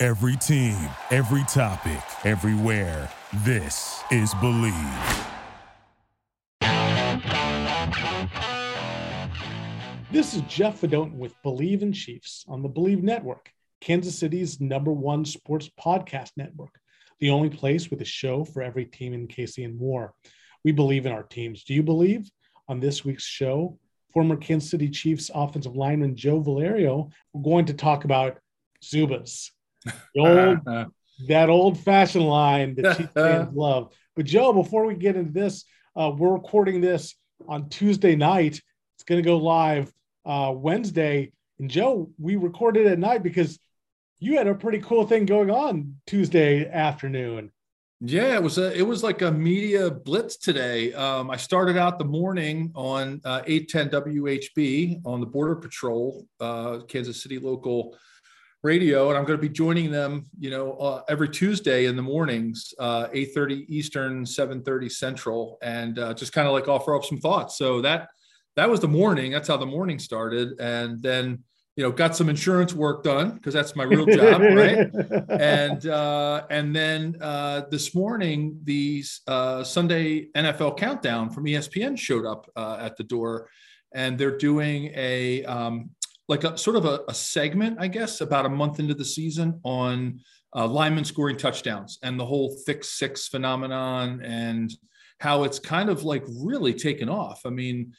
Every team, every topic, everywhere. This is Bleav. This is Jeff Fedotov with Bleav in Chiefs on the Bleav Network, Kansas City's #1 sports podcast network, the only place with a show for every team in KC and more. We Bleav in our teams. Do you Bleav? On this week's show, former Kansas City Chiefs offensive lineman Joe Valerio, we're going to talk about Zubaz. That old-fashioned line that Chiefs fans love. But, Joe, before we get into this, we're recording this on Tuesday night. It's going to go live Wednesday. And, Joe, we recorded at night because you had a pretty cool thing going on Tuesday afternoon. Yeah, it was like a media blitz today. I started out the morning on 810 WHB on the Border Patrol, Kansas City local radio, and I'm going to be joining them, every Tuesday in the mornings, 8:30 Eastern, 7:30 Central, and just kind of like offer up some thoughts. So that was the morning. That's how the morning started, and then got some insurance work done because that's my real job, right? And then this morning, the Sunday NFL countdown from ESPN showed up at the door, and they're doing a segment, I guess, about a month into the season on linemen scoring touchdowns and the whole thick six phenomenon and how it's kind of like really taken off. I mean,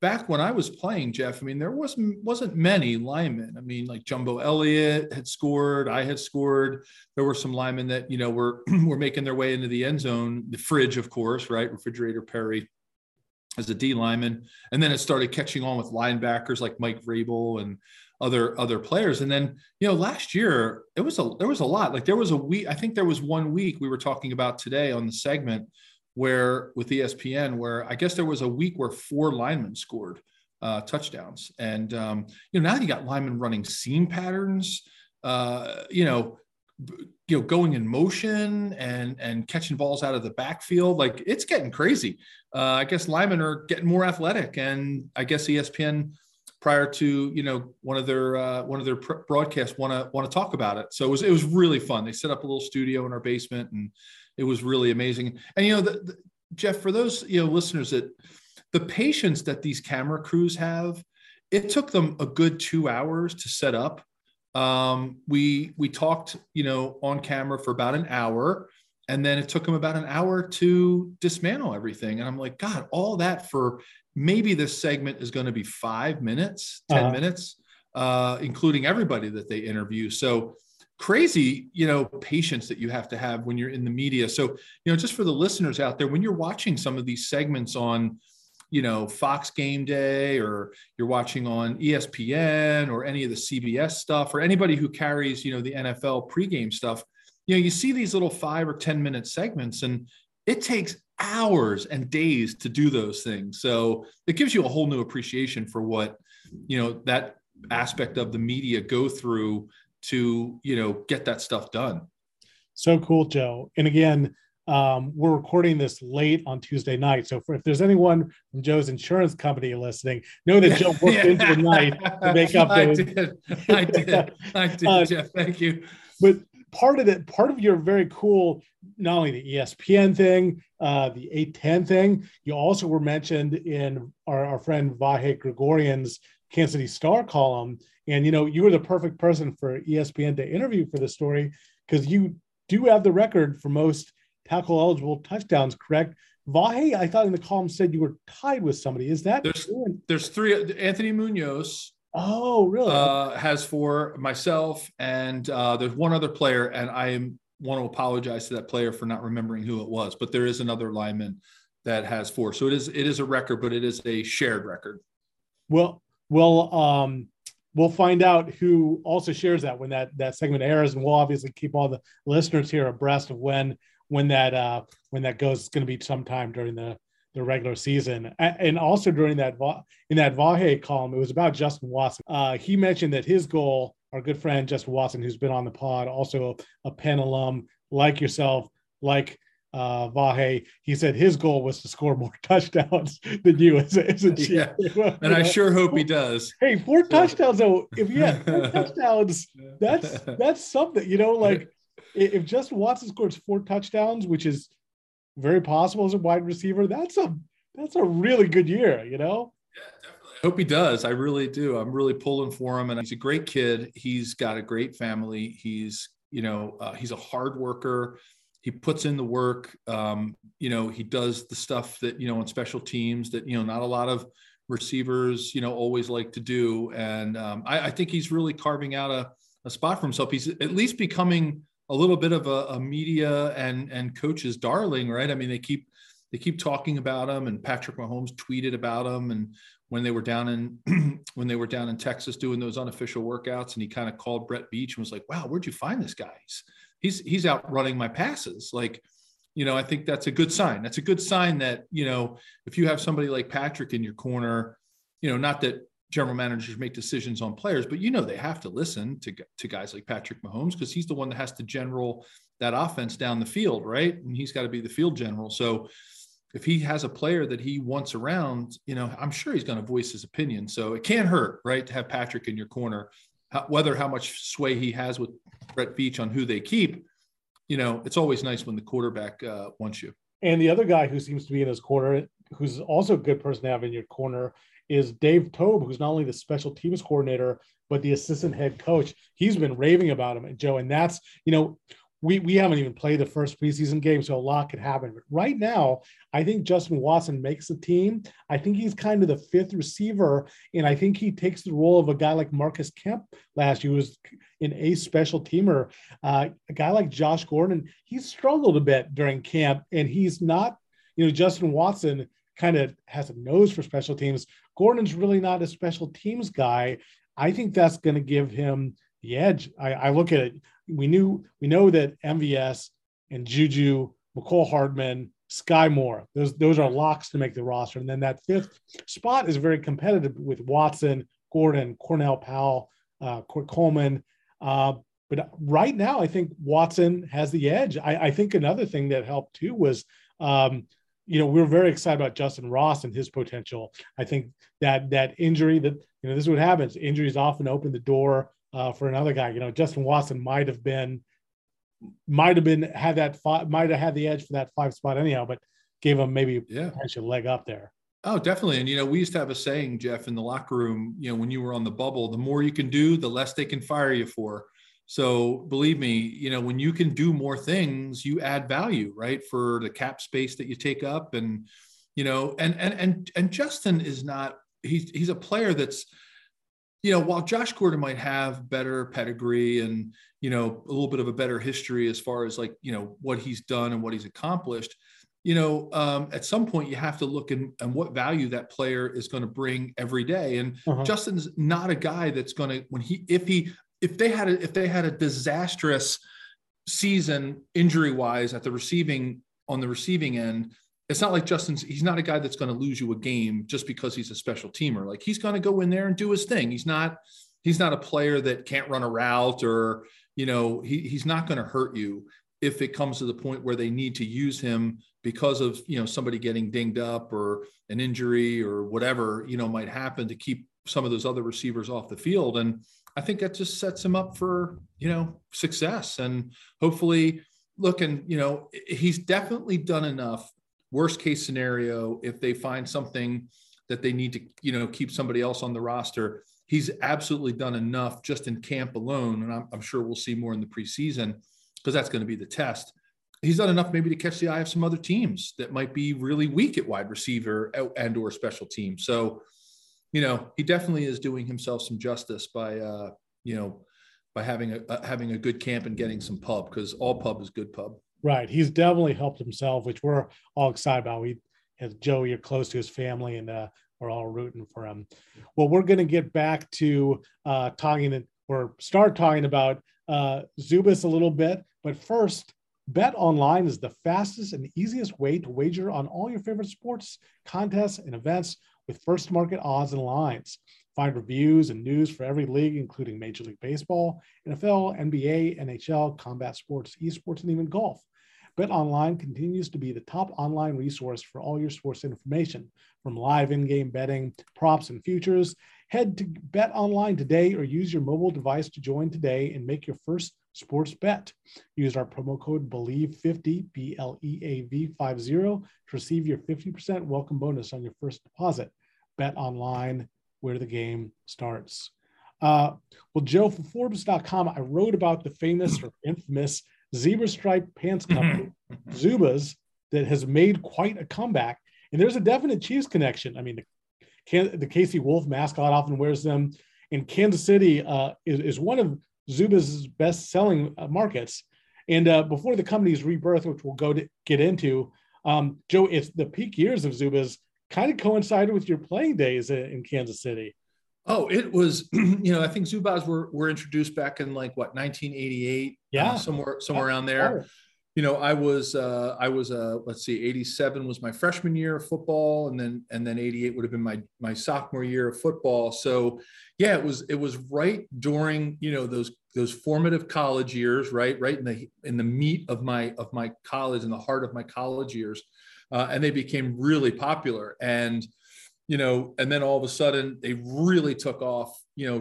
back when I was playing, Jeff, there wasn't many linemen. Like Jumbo Elliott had scored. I had scored. There were some linemen that, were making their way into the end zone. The Fridge, of course, right? Refrigerator Perry as a D lineman. And then it started catching on with linebackers like Mike Vrabel and other players. And then, last year there was a lot, like there was a week, I think there was one week we were talking about today on the segment where with ESPN, where I guess there was a week where 4 linemen scored touchdowns. And, now that you got linemen running seam patterns, going in motion and catching balls out of the backfield, like it's getting crazy. I guess linemen are getting more athletic, and I guess ESPN prior to one of their broadcasts want to talk about it. So it was really fun. They set up a little studio in our basement, and it was really amazing. And Jeff, for those listeners, that the patience that these camera crews have, it took them a good 2 hours to set up. We talked, on camera for about an hour, and then it took him about an hour to dismantle everything. And I'm like, God, all that for maybe this segment is going to be 5 minutes, 10 minutes, including everybody that they interview. So crazy, patience that you have to have when you're in the media. So, just for the listeners out there, when you're watching some of these segments on, Fox Game Day, or you're watching on ESPN or any of the CBS stuff, or anybody who carries, the NFL pregame stuff, you see these little 5 or 10 minute segments, and it takes hours and days to do those things. So it gives you a whole new appreciation for what, that aspect of the media go through to, get that stuff done. So cool, Joe. And again, we're recording this late on Tuesday night. So if there's anyone from Joe's insurance company listening, know that Joe worked into the night to make up. I did, Jeff. Thank you. But part of your very cool, not only the ESPN thing, the 810 thing, you also were mentioned in our friend Vahe Gregorian's Kansas City Star column. And, you were the perfect person for ESPN to interview for this story, because you do have the record for most tackle eligible touchdowns, correct? Vahe, I thought in the column, said you were tied with somebody. Is that true? There's 3. Anthony Munoz. Oh, really? Has 4, myself, and there's one other player, and I want to apologize to that player for not remembering who it was, but there is another lineman that has 4. So it is a record, but it is a shared record. Well, we'll find out who also shares that when that segment airs, and we'll obviously keep all the listeners here abreast of when that goes. It's going to be sometime during the regular season, and also during that Vahe column, it was about Justin Watson. He mentioned that his goal, our good friend Justin Watson, who's been on the pod, also a Penn alum like yourself, like Vahe, he said his goal was to score more touchdowns than you as a Chief. Yeah. And I sure hope he does. Hey, four touchdowns though. If you had four touchdowns, that's something. You know, like if Justin Watson scores four touchdowns, which is very possible as a wide receiver, that's a really good year, you know? Yeah, definitely. I hope he does. I really do. I'm really pulling for him. And he's a great kid. He's got a great family. He's, you know, he's a hard worker. He puts in the work. You know, he does the stuff that, you know, on special teams that, you know, not a lot of receivers, you know, always like to do. And I think he's really carving out a spot for himself. He's at least becoming a little bit of a media and coach's darling, right? I mean, they keep talking about him, and Patrick Mahomes tweeted about him. And when they were down in Texas doing those unofficial workouts, and he kind of called Brett Beach and was like, wow, where'd you find this guy? He's out running my passes. Like, you know, I think that's a good sign. That's a good sign that, you know, if you have somebody like Patrick in your corner, you know, not that general managers make decisions on players, but you know, they have to listen to guys like Patrick Mahomes, because he's the one that has to general that offense down the field, right? And he's got to be the field general. So if he has a player that he wants around, you know, I'm sure he's going to voice his opinion. So it can't hurt, right, to have Patrick in your corner. How much sway he has with Brett Beach on who they keep, you know, it's always nice when the quarterback wants you. And the other guy who seems to be in his corner, who's also a good person to have in your corner, is Dave Tobe, who's not only the special teams coordinator, but the assistant head coach. He's been raving about him, Joe. And that's, you know, we haven't even played the first preseason game, so a lot could happen. But right now, I think Justin Watson makes the team. I think he's kind of the fifth receiver, and I think he takes the role of a guy like Marcus Kemp last year, who was an ace special teamer. A guy like Josh Gordon, he's struggled a bit during camp, and he's not, you know, Justin Watson kind of has a nose for special teams. Gordon's really not a special teams guy. I think that's going to give him the edge. I look at it. We know that MVS and Juju, McCall Hardman, Sky Moore, those are locks to make the roster. And then that fifth spot is very competitive with Watson, Gordon, Cornell Powell, Court Coleman. But right now, I think Watson has the edge. I think another thing that helped too was, you know, we're very excited about Justin Ross and his potential. I think that injury, that, you know, this is what happens. Injuries often open the door for another guy. You know, Justin Watson might have had the edge for that five spot anyhow, but gave him maybe a leg up there. Oh, definitely. And, you know, we used to have a saying, Jeff, in the locker room, you know, when you were on the bubble, the more you can do, the less they can fire you for. So Bleav me, you know, when you can do more things, you add value, right, for the cap space that you take up. And, you know, and Justin is not, he's a player that's, you know, while Josh Gordon might have better pedigree and, you know, a little bit of a better history as far as, like, you know, what he's done and what he's accomplished, you know, at some point you have to look and what value that player is going to bring every day. And Justin's not a guy that's going to, if they had a disastrous season injury-wise at on the receiving end, it's not like he's not a guy that's going to lose you a game just because he's a special teamer. Like, he's going to go in there and do his thing. He's not a player that can't run a route, or, you know, he's not going to hurt you if it comes to the point where they need to use him because of, you know, somebody getting dinged up or an injury or whatever, you know, might happen to keep some of those other receivers off the field. And I think that just sets him up for, you know, success. And hopefully, look, and, you know, he's definitely done enough. Worst case scenario, if they find something that they need to, you know, keep somebody else on the roster, he's absolutely done enough just in camp alone. And I'm sure we'll see more in the preseason, because that's going to be the test. He's done enough maybe to catch the eye of some other teams that might be really weak at wide receiver and or special teams. So, you know, he definitely is doing himself some justice by, you know, by having a good camp and getting some pub, because all pub is good pub. Right. He's definitely helped himself, which we're all excited about. As Joe, you're close to his family, and we're all rooting for him. Well, we're going to get back to start talking about Zubaz a little bit, but first, BetOnline is the fastest and easiest way to wager on all your favorite sports, contests, and events with first market odds and lines. Find reviews and news for every league, including Major League Baseball, NFL, NBA, NHL, combat sports, esports, and even golf. BetOnline continues to be the top online resource for all your sports information, from live in-game betting, props, and futures. Head to BetOnline today or use your mobile device to join today and make your first sports bet. Use our promo code BLEAV50, B-L-E-A-V-50, to receive your 50% welcome bonus on your first deposit. BetOnline, where the game starts. Well, Joe, for Forbes.com, I wrote about the famous or infamous zebra striped pants company, Zubaz, that has made quite a comeback. And there's a definite Chiefs connection. I mean, the Casey Wolf mascot often wears them. And Kansas City is one of Zubaz's best-selling markets. And before the company's rebirth, which we'll get into, Joe, it's the peak years of Zubaz kind of coincided with your playing days in Kansas City. Oh, it was, I think Zubaz were introduced back in 1988, somewhere around there. Oh. I was 87 was my freshman year of football. And then 88 would have been my sophomore year of football. So yeah, it was right during, those formative college years, right in the meat of my college, in the heart of my college years. And they became really popular and then all of a sudden they really took off,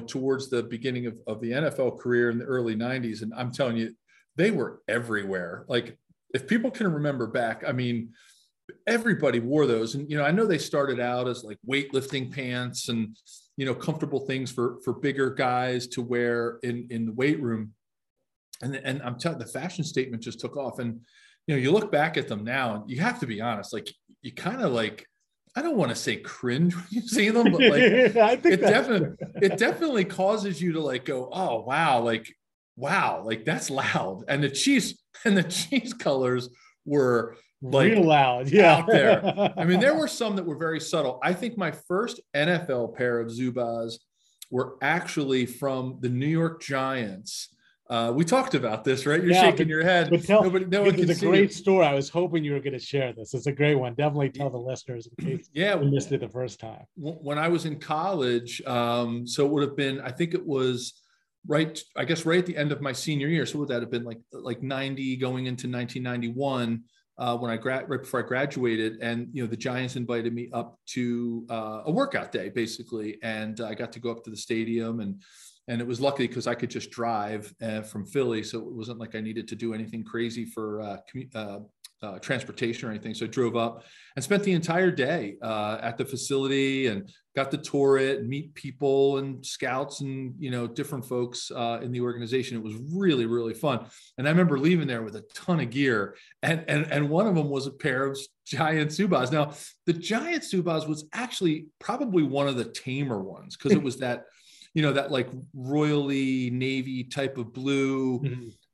towards the beginning of the NFL career in the early 90s. And I'm telling you, they were everywhere. Like if people can remember back, I mean, everybody wore those. And, I know they started out as like weightlifting pants and, comfortable things for bigger guys to wear in the weight room. And I'm telling you, the fashion statement just took off. And, you look back at them now and you have to be honest, like you kind of like, I don't want to say cringe when you see them, but like it definitely causes you to like go, oh, wow, that's loud. And the Chiefs colors were like real loud, out there. I mean, there were some that were very subtle. I think my first NFL pair of Zubaz were actually from the New York Giants. We talked about this, right? You're shaking your head. But it's a great story. I was hoping you were going to share this. It's a great one. Definitely tell the listeners in case we missed it the first time. When I was in college, so it would have been, I think it was right at the end of my senior year. So would that have been like 90 going into 1991 when right before I graduated. And, the Giants invited me up to a workout day, basically. And I got to go up to the stadium and it was lucky because I could just drive from Philly. So it wasn't like I needed to do anything crazy for transportation or anything. So I drove up and spent the entire day at the facility and got to tour it and meet people and scouts and, different folks in the organization. It was really, really fun. And I remember leaving there with a ton of gear. And one of them was a pair of Giant Zubaz. Now, the Giant Zubaz was actually probably one of the tamer ones because it was that... that like royally navy type of blue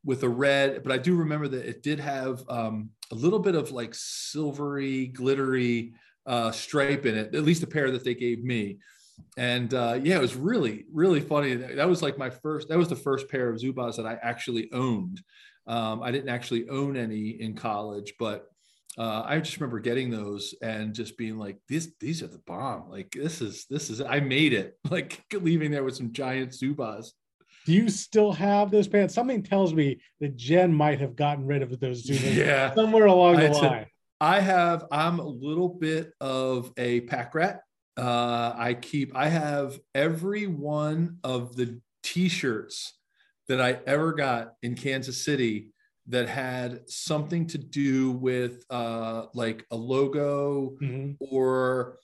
with a red, but I do remember that it did have a little bit of like silvery, glittery stripe in it, at least the pair that they gave me. And it was really, really funny. That was like the first pair of Zubaz that I actually owned. I didn't actually own any in college, but I just remember getting those and just being like, these are the bomb. Like, this is, I made it. Like leaving there with some Giant Zubaz. Do you still have those pants? Something tells me that Jen might have gotten rid of those Zubaz somewhere along the line. I'm a little bit of a pack rat. I have every one of the t-shirts that I ever got in Kansas City that had something to do with like a logo or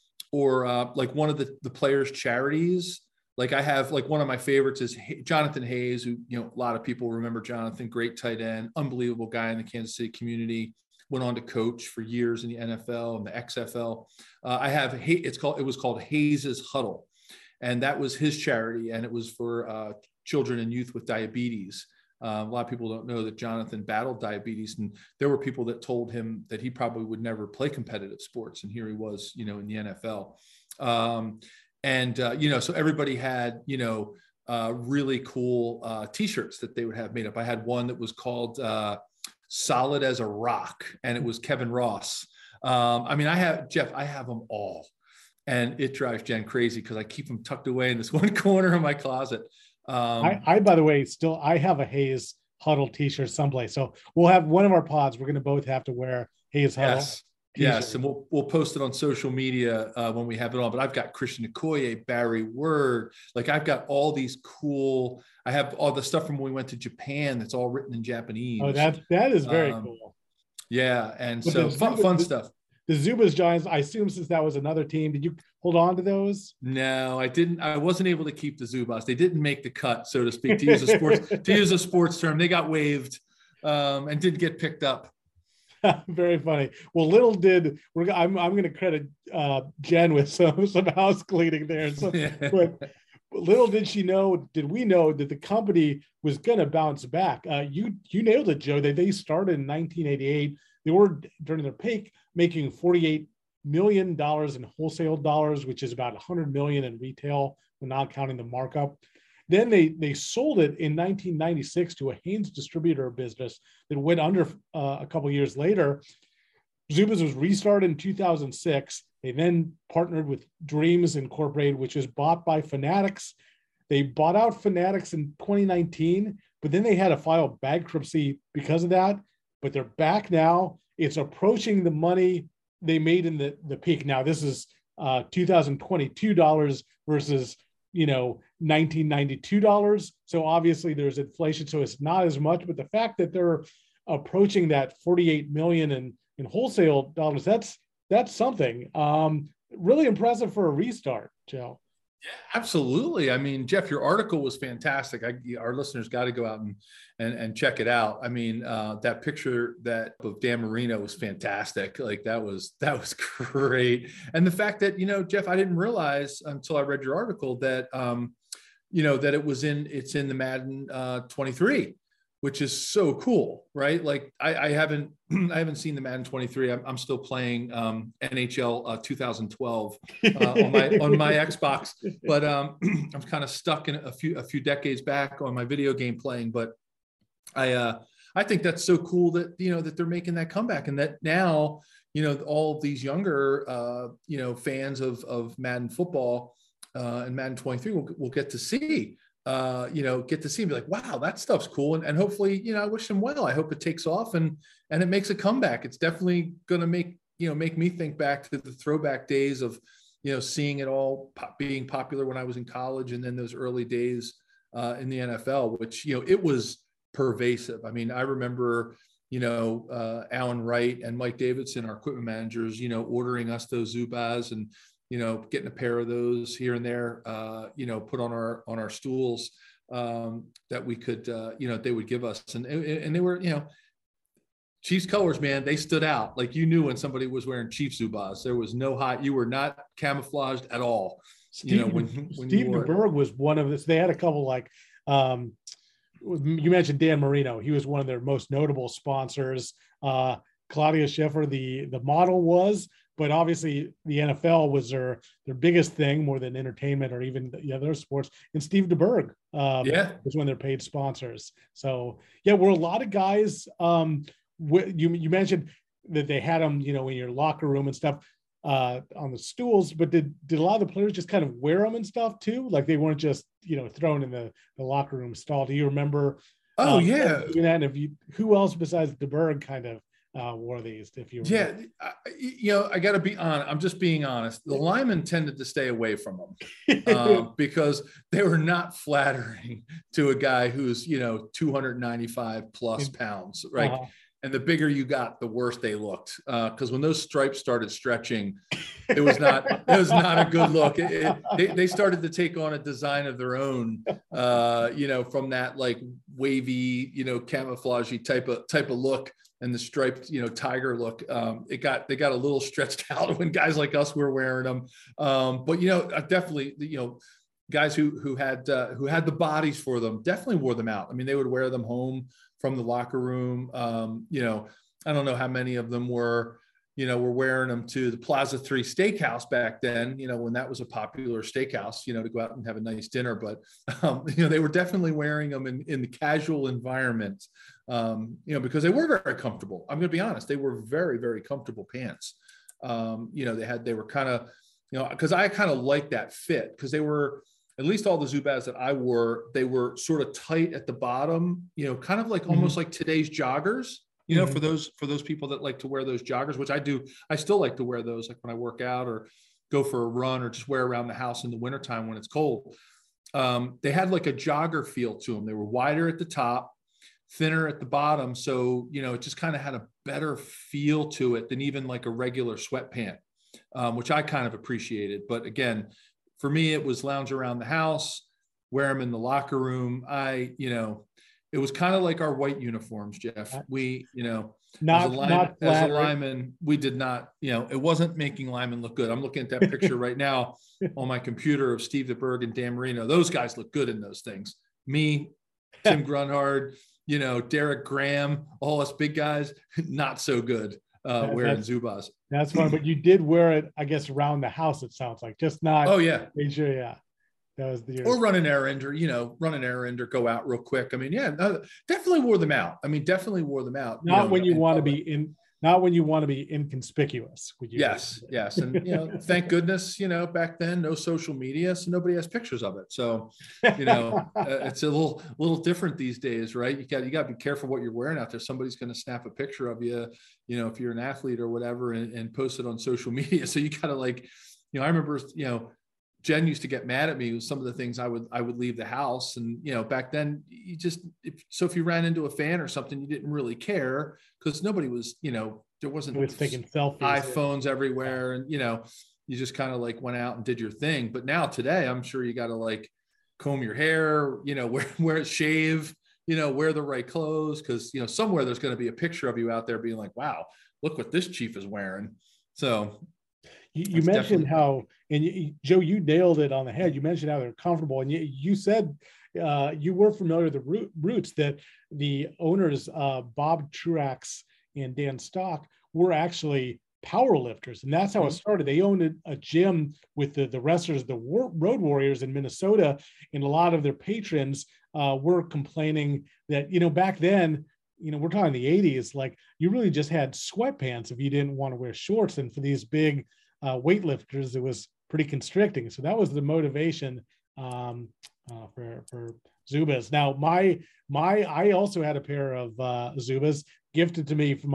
like one of the players' charities. Like I have like one of my favorites is Jonathan Hayes, who, a lot of people remember Jonathan, great tight end, unbelievable guy in the Kansas City community, went on to coach for years in the NFL and the XFL. I have, it was called Hayes's Huddle. And that was his charity. And it was for children and youth with diabetes. A lot of people don't know that Jonathan battled diabetes, and there were people that told him that he probably would never play competitive sports. And here he was, in the NFL. So everybody had, really cool T-shirts that they would have made up. I had one that was called Solid as a Rock, and it was Kevin Ross. I have them all. And it drives Jen crazy because I keep them tucked away in this one corner of my closet. I have a Hayes Huddle T-shirt someplace. So we'll have one of our pods. We're going to both have to wear Hayes Huddle. Yes. And we'll post it on social media when we have it on. But I've got Christian Okoye, Barry Word. I've got all these cool. I have all the stuff from when we went to Japan that's all written in Japanese. Oh, that is very cool. Yeah, and but so fun stuff. The Zubaz Giants, I assume, since that was another team, did you hold on to those? No, I didn't. I wasn't able to keep the Zubaz. They didn't make the cut, so to speak, to use a sports term. They got waived and didn't get picked up. Very funny. Well, I'm going to credit Jen with some house cleaning there. So, but little did she know, did we know that the company was going to bounce back? You nailed it, Joe. They started in 1988. They were, during their peak, making $48 million in wholesale dollars, which is about $100 million in retail, when not counting the markup. Then they sold it in 1996 to a Haynes distributor business that went under a couple of years later. Zubaz was restarted in 2006. They then partnered with Dreams Incorporated, which was bought by Fanatics. They bought out Fanatics in 2019, but then they had to file bankruptcy because of that. But they're back now. It's approaching the money they made in the peak. Now, this is 2022 dollars versus, 1992 dollars. So obviously there's inflation, so it's not as much. But the fact that they're approaching that 48 million in wholesale dollars, that's something. Really impressive for a restart, Joe. Yeah, absolutely. I mean, Jeff, your article was fantastic. Our listeners got to go out and check it out. I mean, that picture of Dan Marino was fantastic. That was great. And the fact that, Jeff, I didn't realize until I read your article that, that it's in the Madden 23, which is so cool, right? I haven't seen the Madden 23. I'm still playing NHL 2012 on my Xbox, but I'm kind of stuck in a few decades back on my video game playing. But I think that's so cool that that they're making that comeback, and that now all these younger fans of Madden football and Madden 23 will get to see. Get to see and be like, wow, that stuff's cool. And hopefully, I wish them well. I hope it takes off and it makes a comeback. It's definitely going to make me think back to the throwback days of, seeing it all being popular when I was in college. And then those early days in the NFL, which, it was pervasive. I mean, I remember, Alan Wright and Mike Davidson, our equipment managers, ordering us those Zubaz and, getting a pair of those here and there, put on our stools that we could, they would give us. And they were, Chiefs colors, man, they stood out. You knew when somebody was wearing Chiefs Zubaz, there was no hide. You were not camouflaged at all. When Steve DeBerg was one of this, they had a couple you mentioned Dan Marino. He was one of their most notable sponsors. Claudia Schiffer, the model was, but obviously the NFL was their biggest thing, more than entertainment or even the other sports. And Steve DeBerg was one of their paid sponsors. So yeah, we're a lot of guys. You mentioned that they had them, in your locker room and stuff on the stools, but did a lot of the players just kind of wear them and stuff too? Like they weren't just, thrown in the locker room stall. Do you remember? Oh yeah. And who else besides DeBerg kind of wore these if you remember? Yeah, I gotta be honest. I'm just being honest. The linemen tended to stay away from them because they were not flattering to a guy who's 295 plus pounds, right? Uh-huh. And the bigger you got, the worse they looked. Because when those stripes started stretching, it was not a good look. They started to take on a design of their own, from that wavy, camouflagey type of look and the striped, tiger look. They got a little stretched out when guys like us were wearing them. Definitely, guys who had the bodies for them definitely wore them out. I mean, they would wear them home from the locker room. I don't know how many of them were, you know, were wearing them to the Plaza 3 Steakhouse back then, you know, when that was a popular steakhouse, you know, to go out and have a nice dinner. But, you know, they were definitely wearing them in the casual environment, you know, because they were very comfortable. I'm going to be honest. They were very, very comfortable pants. You know, they were kind of, you know, because I kind of liked that fit, because they were, at least all the Zubaz that I wore, they were sort of tight at the bottom, you know, kind of like almost like today's joggers. You know, for those people that like to wear those joggers, which I do, I still like to wear those, like when I work out or go for a run or just wear around the house in the wintertime when it's cold. They had like a jogger feel to them. They were wider at the top, thinner at the bottom. So, you know, it just kind of had a better feel to it than even like a regular sweatpant, which I kind of appreciated. But again, for me, it was lounge around the house, wear them in the locker room. It was kind of like our white uniforms, Jeff. We, you know, as a lineman, we did not, you know, it wasn't making linemen look good. I'm looking at that picture right now on my computer of Steve DeBerg and Dan Marino. Those guys look good in those things. Me, Tim Grunhard, you know, Derek Graham, all us big guys, not so good wearing Zubaz. That's fun, but you did wear it, I guess, around the house, it sounds like, just not. Oh, yeah. Asia, yeah. That was the or run an errand or go out real quick. I mean, yeah, definitely wore them out. Not when you want to be in, not when you want to be inconspicuous. Yes. And, you know, thank goodness, you know, back then, no social media, so nobody has pictures of it. So, you know, it's a little different these days, right? You got to be careful what you're wearing out there. Somebody's going to snap a picture of you, you know, if you're an athlete or whatever, and post it on social media. So you got to, like, you know, I remember, you know, Jen used to get mad at me with some of the things I would leave the house. And, you know, back then you just, if you ran into a fan or something, you didn't really care because nobody was, you know, there wasn't taking selfies, iPhones everywhere. And, you know, you just kind of like went out and did your thing. But now today, I'm sure you got to like comb your hair, you know, wear shave, you know, wear the right clothes. Cause you know, somewhere there's going to be a picture of you out there being like, wow, look what this chief is wearing. So you mentioned how, and Joe, you nailed it on the head. You mentioned how they're comfortable, and you said you were familiar with the roots, that the owners, Bob Truax and Dan Stock, were actually power lifters, and that's how it started. They owned a gym with the wrestlers, the Road Warriors in Minnesota, and a lot of their patrons were complaining that, you know, back then, you know, we're talking the 80s, like you really just had sweatpants if you didn't want to wear shorts. And for these big weightlifters, it was pretty constricting. So that was the motivation for Zubaz. Now, I also had a pair of Zubaz gifted to me from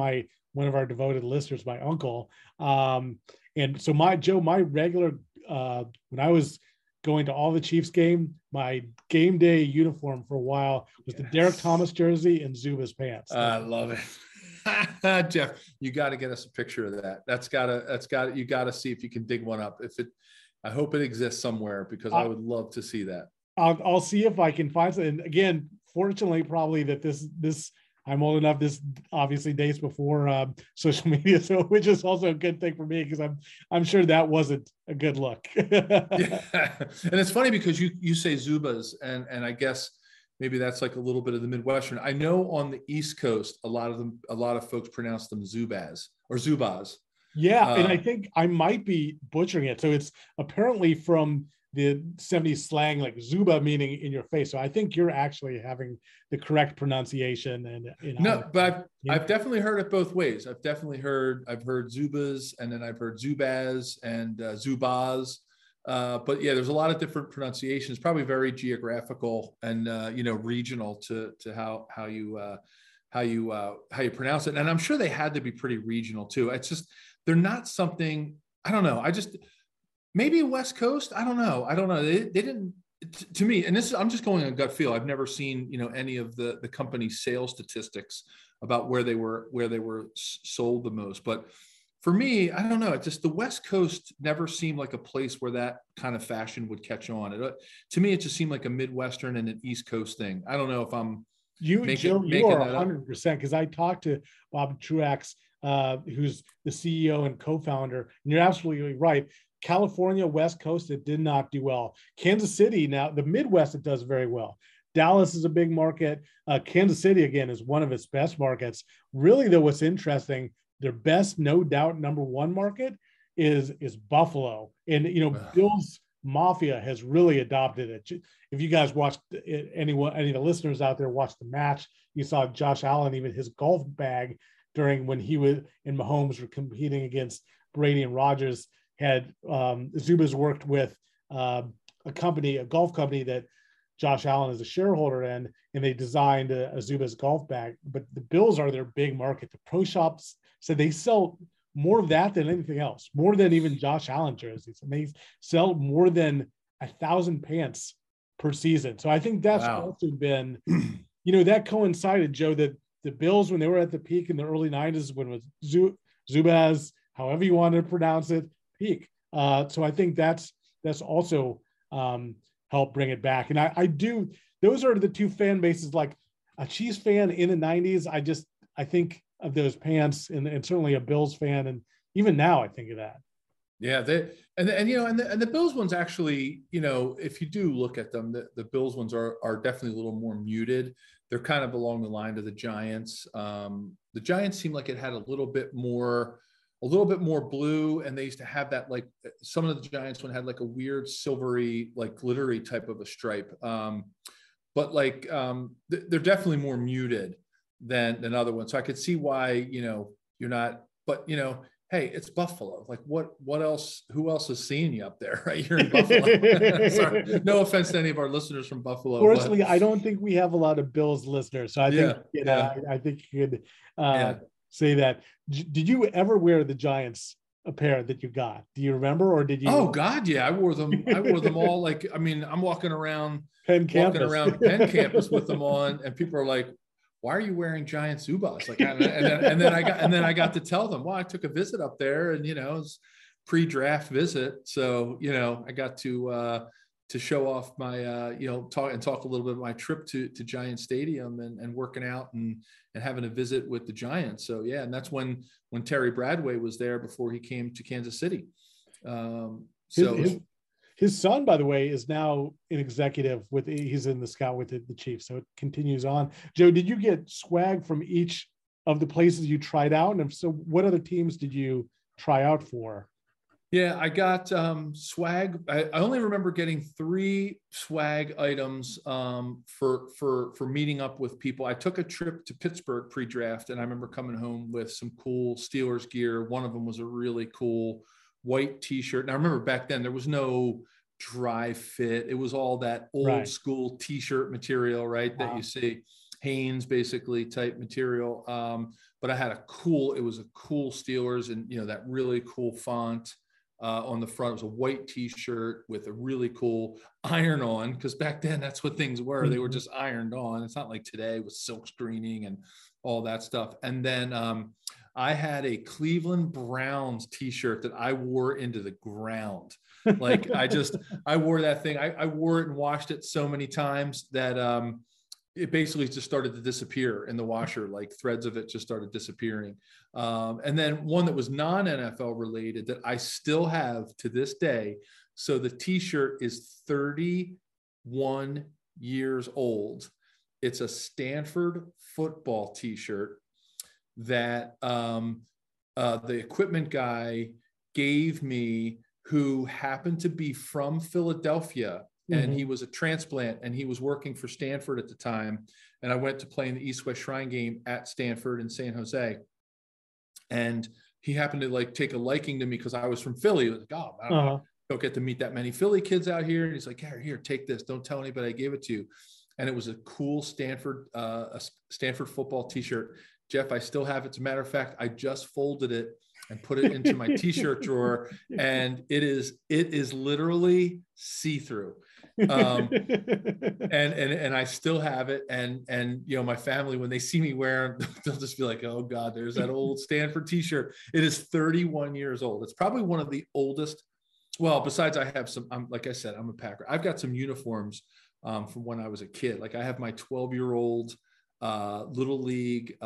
one of our devoted listeners, my uncle. And so my regular, when I was going to all the Chiefs game, my game day uniform for a while was the Derek Thomas jersey and Zubaz pants. I love it. Jeff, you got to get us a picture of that. You got to see if you can dig one up. I hope it exists somewhere, because I would love to see that. I'll see if I can find it. And again, fortunately, probably that this I'm old enough. This obviously dates before social media, so which is also a good thing for me, because I'm sure that wasn't a good look. Yeah. And it's funny because you say Zubaz, and I guess maybe that's like a little bit of the Midwestern. I know on the East Coast, a lot of folks pronounce them Zubaz or Zubaz. Yeah, and I think I might be butchering it. So it's apparently from the 70s slang, like Zuba meaning in your face. So I think you're actually having the correct pronunciation. I've definitely heard it both ways. I've heard Zubaz, and then I've heard Zubaz and Zubaz. But yeah, there's a lot of different pronunciations, probably very geographical and, you know, regional to how you pronounce it. And I'm sure they had to be pretty regional too. It's just, they're not something, I don't know. Maybe West Coast. I don't know. They didn't, to me, and this is, I'm just going on gut feel. I've never seen, you know, any of the company sales statistics about where they were sold the most. But for me, I don't know. It just, the West Coast never seemed like a place where that kind of fashion would catch on. To me, it just seemed like a Midwestern and an East Coast thing. I don't know if I'm you are 100%, because I talked to Bob Truax, who's the CEO and co-founder, and you're absolutely right. California, West Coast, it did not do well. Kansas City, now the Midwest, it does very well. Dallas is a big market. Kansas City, again, is one of its best markets. Really, though, what's interesting their best, no doubt, number one market is Buffalo. And, you know, Bill's Mafia has really adopted it. If you guys watched it, any of the listeners out there watched the match, you saw Josh Allen, even his golf bag during when he was and Mahomes were competing against Brady and Rogers, had Zubaz worked with a golf company that Josh Allen is a shareholder in, and they designed a Zubaz golf bag. But the Bills are their big market. The pro shops said they sell more of that than anything else, more than even Josh Allen jerseys. And they sell more than 1,000 pants per season. So I think that's also been, you know, that coincided, Joe, that the Bills, when they were at the peak in the early 90s, when it was Zubaz, however you want to pronounce it, peak. So I think that's also help bring it back. And I do, those are the two fan bases, like a Chiefs fan in the 90s. I think of those pants, and certainly a Bills fan. And even now I think of that. Yeah. The Bills ones actually, you know, if you do look at them, the Bills ones are definitely a little more muted. They're kind of along the line to the Giants. The Giants seemed like it had a little bit more blue, and they used to have that, like some of the Giants one had like a weird silvery, like glittery type of a stripe. They're definitely more muted than other ones. So I could see why, you know, you're not, but you know, hey, it's Buffalo. Like what else, who else is seeing you up there, right? You're in Buffalo. Sorry. No offense to any of our listeners from Buffalo. Fortunately, I don't think we have a lot of Bills listeners. So I think, you know, I think you could, say that. Did you ever wear the Giants pair that you got? Do you remember, or did you? Oh God, yeah, I wore them. I wore them all. Like, I mean, I'm walking around Penn campus with them on, and people are like, "Why are you wearing Giant Zubaz?" Like, and then I got to tell them, "Well, I took a visit up there, and you know, it's pre-draft visit, so you know, I got to show off my talk a little bit about my trip to Giant Stadium and working out and having a visit with the Giants." So yeah, and that's when Terry Bradway was there before he came to Kansas City. His son, by the way, is now an executive with, he's in the scout with the Chiefs. So it continues on. Joe, did you get swag from each of the places you tried out? And if so, what other teams did you try out for? Yeah, I got swag. I only remember getting 3 swag items for meeting up with people. I took a trip to Pittsburgh pre-draft, and I remember coming home with some cool Steelers gear. One of them was a really cool white T-shirt. And I remember back then there was no dry fit. It was all that old school T-shirt material, right, that you see. Hanes basically type material. But I had a cool Steelers, and, you know, that really cool font. On the front, it was a white T-shirt with a really cool iron on, because back then that's what things were. They were just ironed on. It's not like today with silk screening and all that stuff. And then I had a Cleveland Browns T-shirt that I wore into the ground. Like I wore that thing. I wore it and washed it so many times that it basically just started to disappear in the washer, like threads of it just started disappearing. And then one that was non-NFL related that I still have to this day. So the T-shirt is 31 years old. It's a Stanford football T-shirt that the equipment guy gave me, who happened to be from Philadelphia. And he was a transplant, and he was working for Stanford at the time. And I went to play in the East-West Shrine game at Stanford in San Jose. And he happened to like take a liking to me because I was from Philly. He was like, "Oh, I don't get to meet that many Philly kids out here." And he's like, "Here, take this. Don't tell anybody I gave it to you." And it was a cool Stanford football T-shirt. Jeff, I still have it. As a matter of fact, I just folded it and put it into my T-shirt drawer, and it is literally see-through. And I still have it. And, you know, my family, when they see me wear them, they'll just be like, "Oh God, there's that old Stanford T-shirt." It is 31 years old. It's probably one of the oldest. Well, besides I have some, like I said, I'm a Packer. I've got some uniforms from when I was a kid. Like I have my 12-year-old little league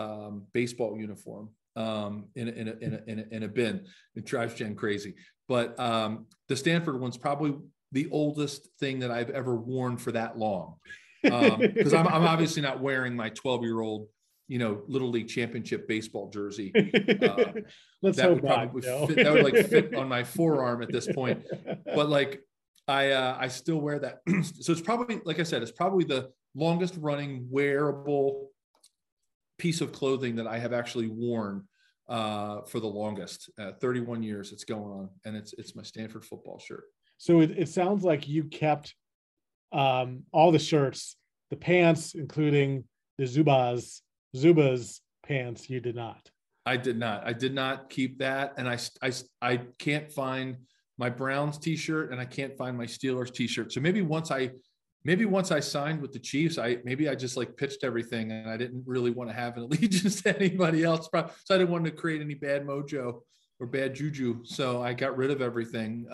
baseball uniform in a bin. It drives Jen crazy. But the Stanford one's probably the oldest thing that I've ever worn for that long. Because I'm obviously not wearing my 12-year-old you know, Little League Championship baseball jersey. That would probably fit, that would like fit on my forearm at this point. But like, I still wear that. So it's probably, like I said, it's probably the longest running wearable piece of clothing that I have actually worn for the longest, 31 years it's going on. And it's my Stanford football shirt. So it sounds like you kept all the shirts, the pants, including the Zubaz pants. You did not. I did not keep that. And I can't find my Browns t-shirt, and I can't find my Steelers t-shirt. So maybe once I signed with the Chiefs, I just like pitched everything, and I didn't really want to have an allegiance to anybody else. So I didn't want to create any bad mojo or bad juju. So I got rid of everything.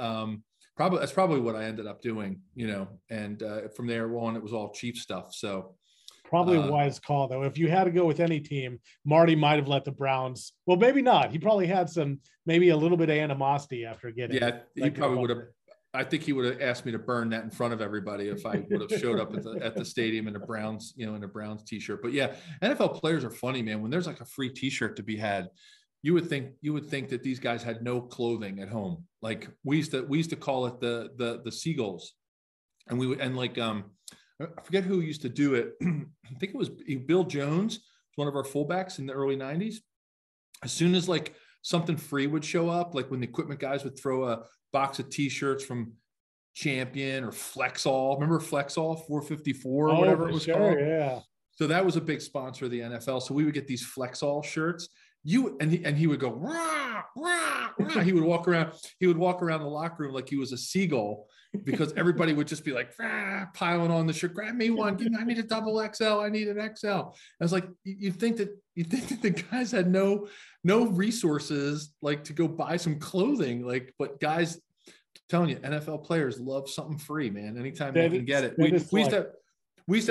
That's probably what I ended up doing, you know, and from there on, it was all Chiefs stuff. So probably a wise call, though. If you had to go with any team, Marty might have let the Browns. Well, maybe not. He probably had maybe a little bit of animosity after getting. Yeah, he probably would have. I think he would have asked me to burn that in front of everybody if I would have showed up at the stadium in a Browns, you know, in a Browns t-shirt. But yeah, NFL players are funny, man. When there's like a free t-shirt to be had, you would think that these guys had no clothing at home. Like we used to call it the seagulls, and I forget who used to do it. I think it was Bill Jones, one of our fullbacks in the early 90s. As soon as like something free would show up, like when the equipment guys would throw a box of t-shirts from Champion or Flexall. Remember Flexall 454 or whatever it was called? Yeah. So that was a big sponsor of the NFL. So we would get these Flexall shirts. He would go rah, rah, rah. He would walk around the locker room like he was a seagull, because everybody would just be like rah, piling on the shirt. Grab me one. I need a double XL. I need an XL. I was like, you think that the guys had no resources like to go buy some clothing, like, but guys, I'm telling you, NFL players love something free, man. Anytime they can get it. We used to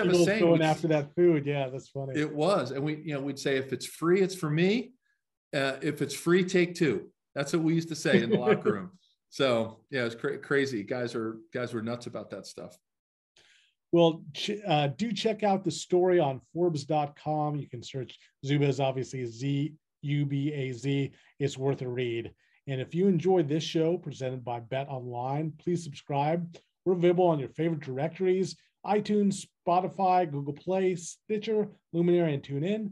have a saying going after that food. Yeah, that's funny. It was. And we'd say, if it's free, it's for me. If it's free, take two. That's what we used to say in the locker room. So yeah, it was crazy. Guys were nuts about that stuff. Well, do check out the story on Forbes.com. You can search Zubaz, obviously ZUBAZ. It's worth a read. And if you enjoyed this show presented by Bet Online, please subscribe. We're available on your favorite directories: iTunes, Spotify, Google Play, Stitcher, Luminary, and TuneIn.